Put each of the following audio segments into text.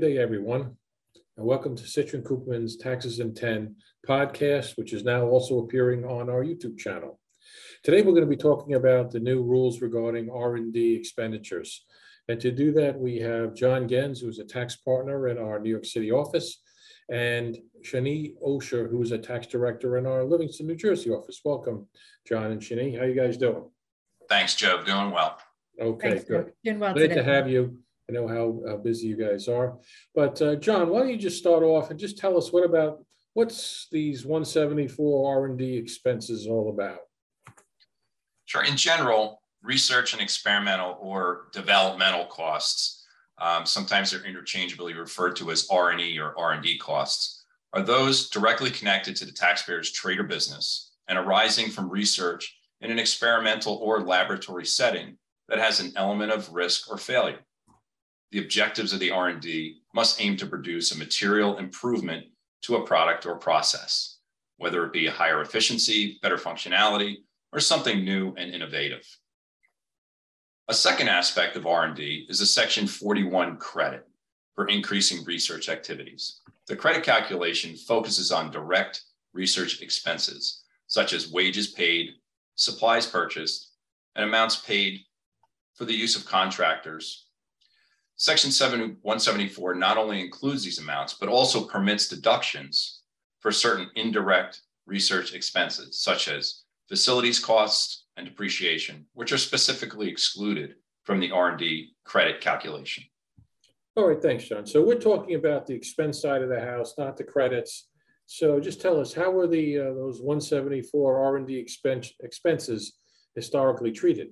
Good day, everyone, and welcome to Citrin Cooperman's Taxes in 10 podcast, which is now also appearing on our YouTube channel. Today, we're going to be talking about the new rules regarding R&D expenditures. And to do that, we have John Gens, who is a tax partner in our New York City office, and Shani Osher, who is a tax director in our Livingston, New Jersey office. Welcome, John and Shani. How you guys doing? Thanks, Joe. Doing well. Okay, thanks, good. Doing well today. Great to have you. I know how busy you guys are, but John, why don't you just start off and just tell us what's these 174 R&D expenses all about? Sure. In general, research and experimental or developmental costs, sometimes they're interchangeably referred to as R&E or R&D costs, are those directly connected to the taxpayer's trade or business and arising from research in an experimental or laboratory setting that has an element of risk or failure. The objectives of the R&D must aim to produce a material improvement to a product or process, whether it be a higher efficiency, better functionality, or something new and innovative. A second aspect of R&D is a Section 41 credit for increasing research activities. The credit calculation focuses on direct research expenses, such as wages paid, supplies purchased, and amounts paid for the use of contractors. Section 174 not only includes these amounts, but also permits deductions for certain indirect research expenses, such as facilities costs and depreciation, which are specifically excluded from the R&D credit calculation. All right, thanks, John. So we're talking about the expense side of the house, not the credits. So just tell us, how were those 174 R&D expenses historically treated?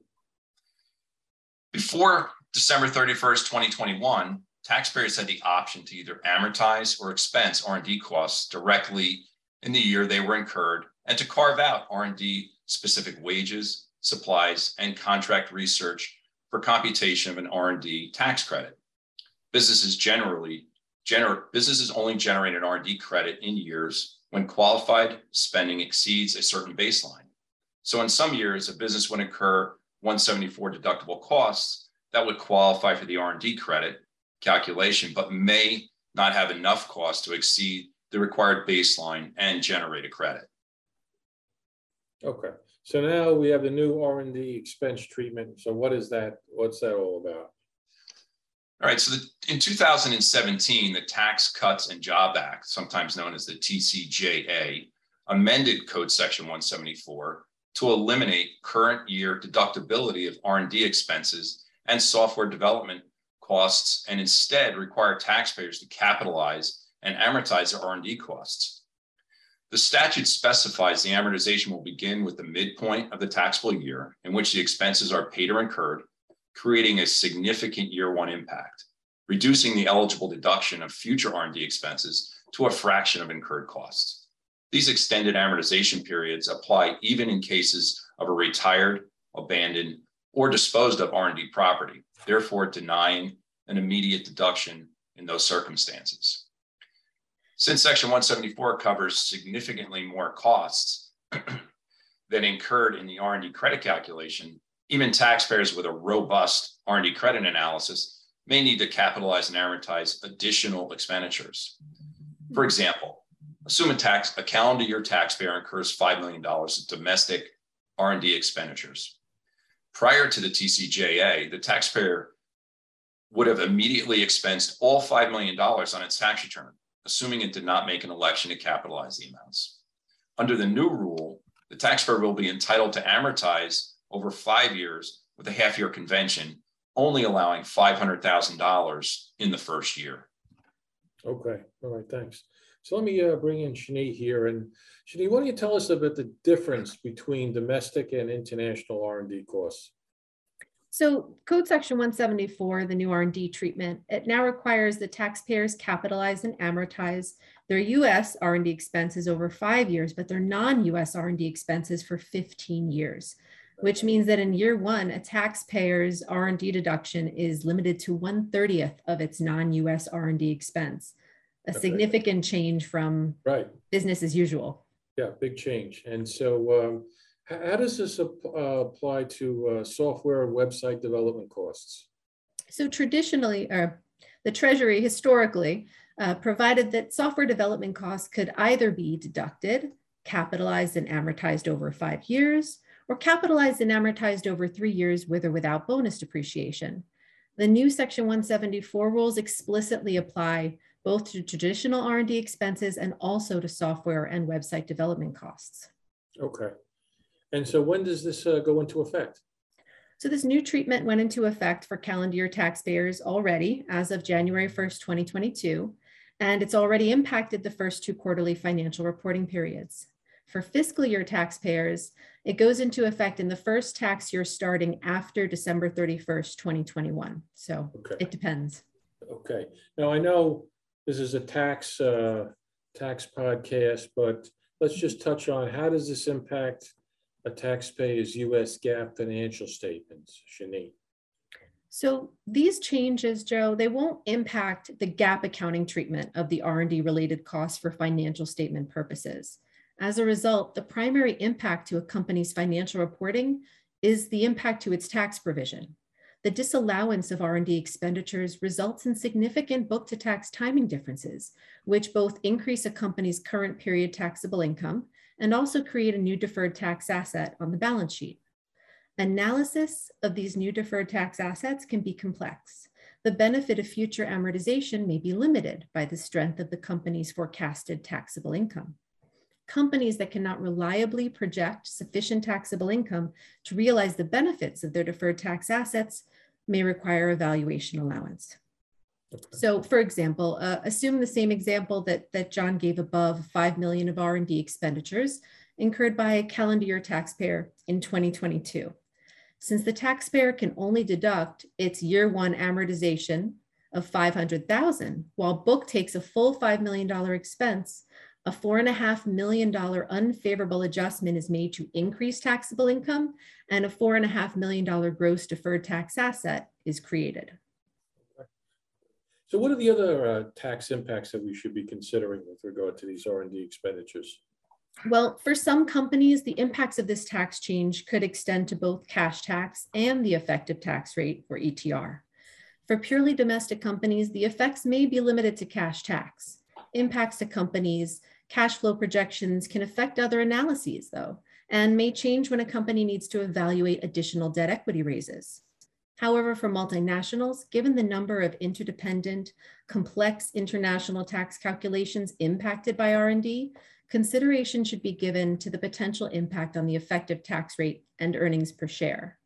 Before December 31st, 2021, taxpayers had the option to either amortize or expense R&D costs directly in the year they were incurred and to carve out R&D specific wages, supplies, and contract research for computation of an R&D tax credit. Businesses only generate an R&D credit in years when qualified spending exceeds a certain baseline. So in some years, a business would incur 174 deductible costs that would qualify for the R&D credit calculation, but may not have enough cost to exceed the required baseline and generate a credit. Okay, so now we have the new R&D expense treatment. So what is that? What's that all about? All right, so in 2017, the Tax Cuts and Jobs Act, sometimes known as the TCJA, amended Code Section 174 to eliminate current year deductibility of R&D expenses and software development costs, and instead require taxpayers to capitalize and amortize their R&D costs. The statute specifies the amortization will begin with the midpoint of the taxable year in which the expenses are paid or incurred, creating a significant year one impact, reducing the eligible deduction of future R&D expenses to a fraction of incurred costs. These extended amortization periods apply even in cases of a retired, abandoned, or disposed of R&D property, therefore denying an immediate deduction in those circumstances. Since Section 174 covers significantly more costs than incurred in the R&D credit calculation, even taxpayers with a robust R&D credit analysis may need to capitalize and amortize additional expenditures. For example, assume a calendar year taxpayer incurs $5 million of domestic R&D expenditures. Prior to the TCJA, the taxpayer would have immediately expensed all $5 million on its tax return, assuming it did not make an election to capitalize the amounts. Under the new rule, the taxpayer will be entitled to amortize over 5 years with a half-year convention, only allowing $500,000 in the first year. Okay. All right. Thanks. So let me bring in Shani here. And Shani, why don't you tell us about the difference between domestic and international R&D costs? So Code Section 174, the new R&D treatment, it now requires the taxpayers capitalize and amortize their U.S. R&D expenses over 5 years, but their non-U.S. R&D expenses for 15 years, which means that in year one, a taxpayer's R&D deduction is limited to 1/30 of its non-U.S. R&D expense. A significant change from business as usual. Yeah, big change. And so how does this apply to software and website development costs? So traditionally, the Treasury historically provided that software development costs could either be deducted, capitalized and amortized over 5 years, or capitalized and amortized over 3 years with or without bonus depreciation. The new Section 174 rules explicitly apply both to traditional R&D expenses and also to software and website development costs. Okay. And so when does this go into effect? So this new treatment went into effect for calendar year taxpayers already as of January 1st, 2022, and it's already impacted the first two quarterly financial reporting periods. For fiscal year taxpayers, it goes into effect in the first tax year starting after December 31st, 2021. So okay. It depends. Okay. Now, I know this is a tax podcast, but let's just touch on how does this impact a taxpayer's U.S. GAAP financial statements, Shani? So these changes, Joe, they won't impact the GAAP accounting treatment of the R&D related costs for financial statement purposes. As a result, the primary impact to a company's financial reporting is the impact to its tax provision. The disallowance of R&D expenditures results in significant book-to-tax timing differences, which both increase a company's current period taxable income and also create a new deferred tax asset on the balance sheet. Analysis of these new deferred tax assets can be complex. The benefit of future amortization may be limited by the strength of the company's forecasted taxable income. Companies that cannot reliably project sufficient taxable income to realize the benefits of their deferred tax assets may require a valuation allowance. Okay. So for example, assume the same example that John gave above, $5 million of R&D expenditures incurred by a calendar year taxpayer in 2022. Since the taxpayer can only deduct its year one amortization of $500,000, while book takes a full $5 million expense, a $4.5 million unfavorable adjustment is made to increase taxable income, and a $4.5 million gross deferred tax asset is created. So what are the other tax impacts that we should be considering with regard to these R&D expenditures? Well, for some companies, the impacts of this tax change could extend to both cash tax and the effective tax rate, or ETR. For purely domestic companies, the effects may be limited to cash tax. Impacts to companies' cash flow projections can affect other analyses, though, and may change when a company needs to evaluate additional debt equity raises. However, for multinationals, given the number of interdependent, complex international tax calculations impacted by R&D, consideration should be given to the potential impact on the effective tax rate and earnings per share.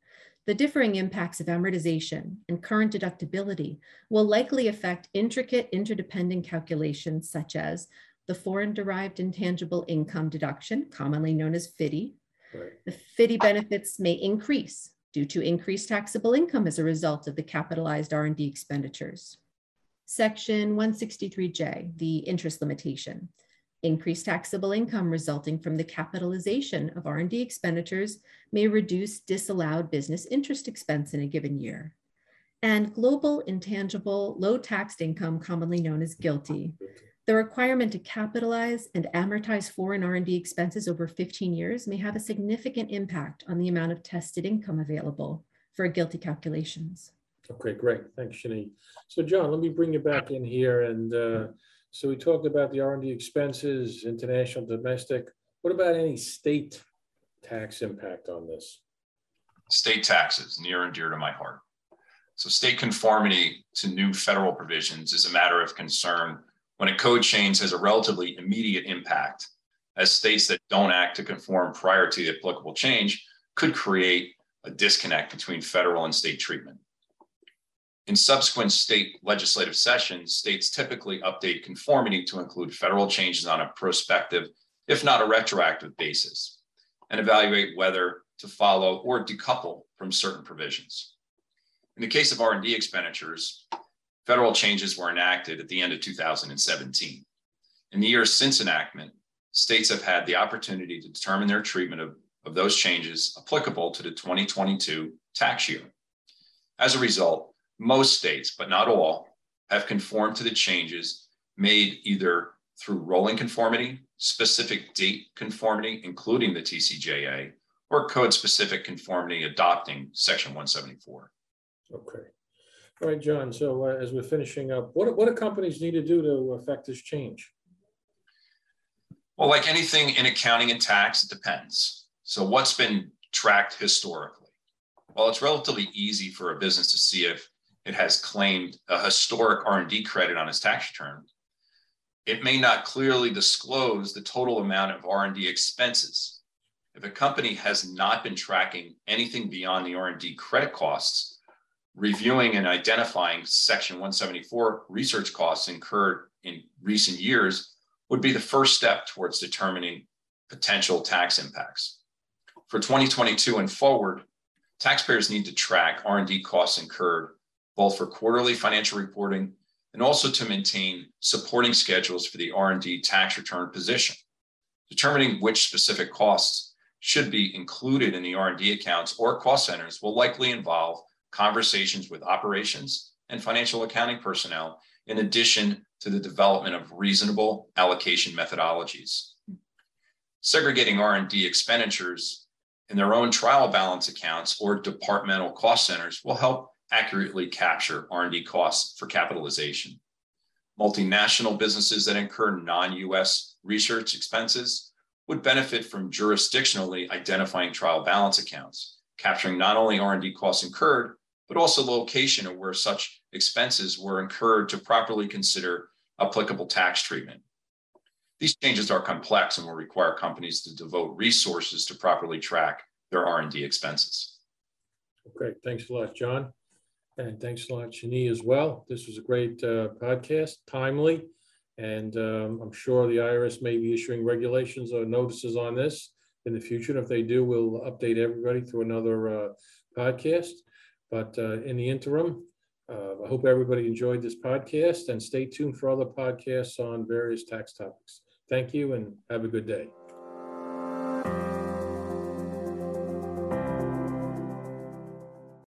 The differing impacts of amortization and current deductibility will likely affect intricate interdependent calculations such as the foreign-derived intangible income deduction, commonly known as FDII. Right. The FDII benefits may increase due to increased taxable income as a result of the capitalized R&D expenditures. Section 163J, the interest limitation. Increased taxable income resulting from the capitalization of R&D expenditures may reduce disallowed business interest expense in a given year. And global intangible low-taxed income, commonly known as GILTI. The requirement to capitalize and amortize foreign R&D expenses over 15 years may have a significant impact on the amount of tested income available for GILTI calculations. Okay, great. Thanks, Shani. So John, let me bring you back in here and so we talked about the R&D expenses, international, domestic. What about any state tax impact on this? State taxes, near and dear to my heart. So state conformity to new federal provisions is a matter of concern when a code change has a relatively immediate impact, as states that don't act to conform prior to the applicable change could create a disconnect between federal and state treatment. In subsequent state legislative sessions, states typically update conformity to include federal changes on a prospective, if not a retroactive basis, and evaluate whether to follow or decouple from certain provisions. In the case of R&D expenditures, federal changes were enacted at the end of 2017. In the years since enactment, states have had the opportunity to determine their treatment of those changes applicable to the 2022 tax year. As a result, most states, but not all, have conformed to the changes made either through rolling conformity, specific date conformity, including the TCJA, or code-specific conformity adopting Section 174. Okay. All right, John, so as we're finishing up, what do companies need to do to affect this change? Well, like anything in accounting and tax, it depends. So what's been tracked historically? Well, it's relatively easy for a business to see if it has claimed a historic R&D credit on its tax return. It may not clearly disclose the total amount of R&D expenses. If a company has not been tracking anything beyond the R&D credit costs, reviewing and identifying Section 174 research costs incurred in recent years would be the first step towards determining potential tax impacts. For 2022 and forward, taxpayers need to track R&D costs incurred both for quarterly financial reporting and also to maintain supporting schedules for the R&D tax return position. Determining which specific costs should be included in the R&D accounts or cost centers will likely involve conversations with operations and financial accounting personnel, in addition to the development of reasonable allocation methodologies. Segregating R&D expenditures in their own trial balance accounts or departmental cost centers will help accurately capture R&D costs for capitalization. Multinational businesses that incur non-US research expenses would benefit from jurisdictionally identifying trial balance accounts, capturing not only R&D costs incurred, but also location of where such expenses were incurred to properly consider applicable tax treatment. These changes are complex and will require companies to devote resources to properly track their R&D expenses. Okay, thanks a lot, John. And thanks a lot, Shani, as well. This was a great podcast, timely, and I'm sure the IRS may be issuing regulations or notices on this in the future. And if they do, we'll update everybody through another podcast. But in the interim, I hope everybody enjoyed this podcast, and stay tuned for other podcasts on various tax topics. Thank you, and have a good day.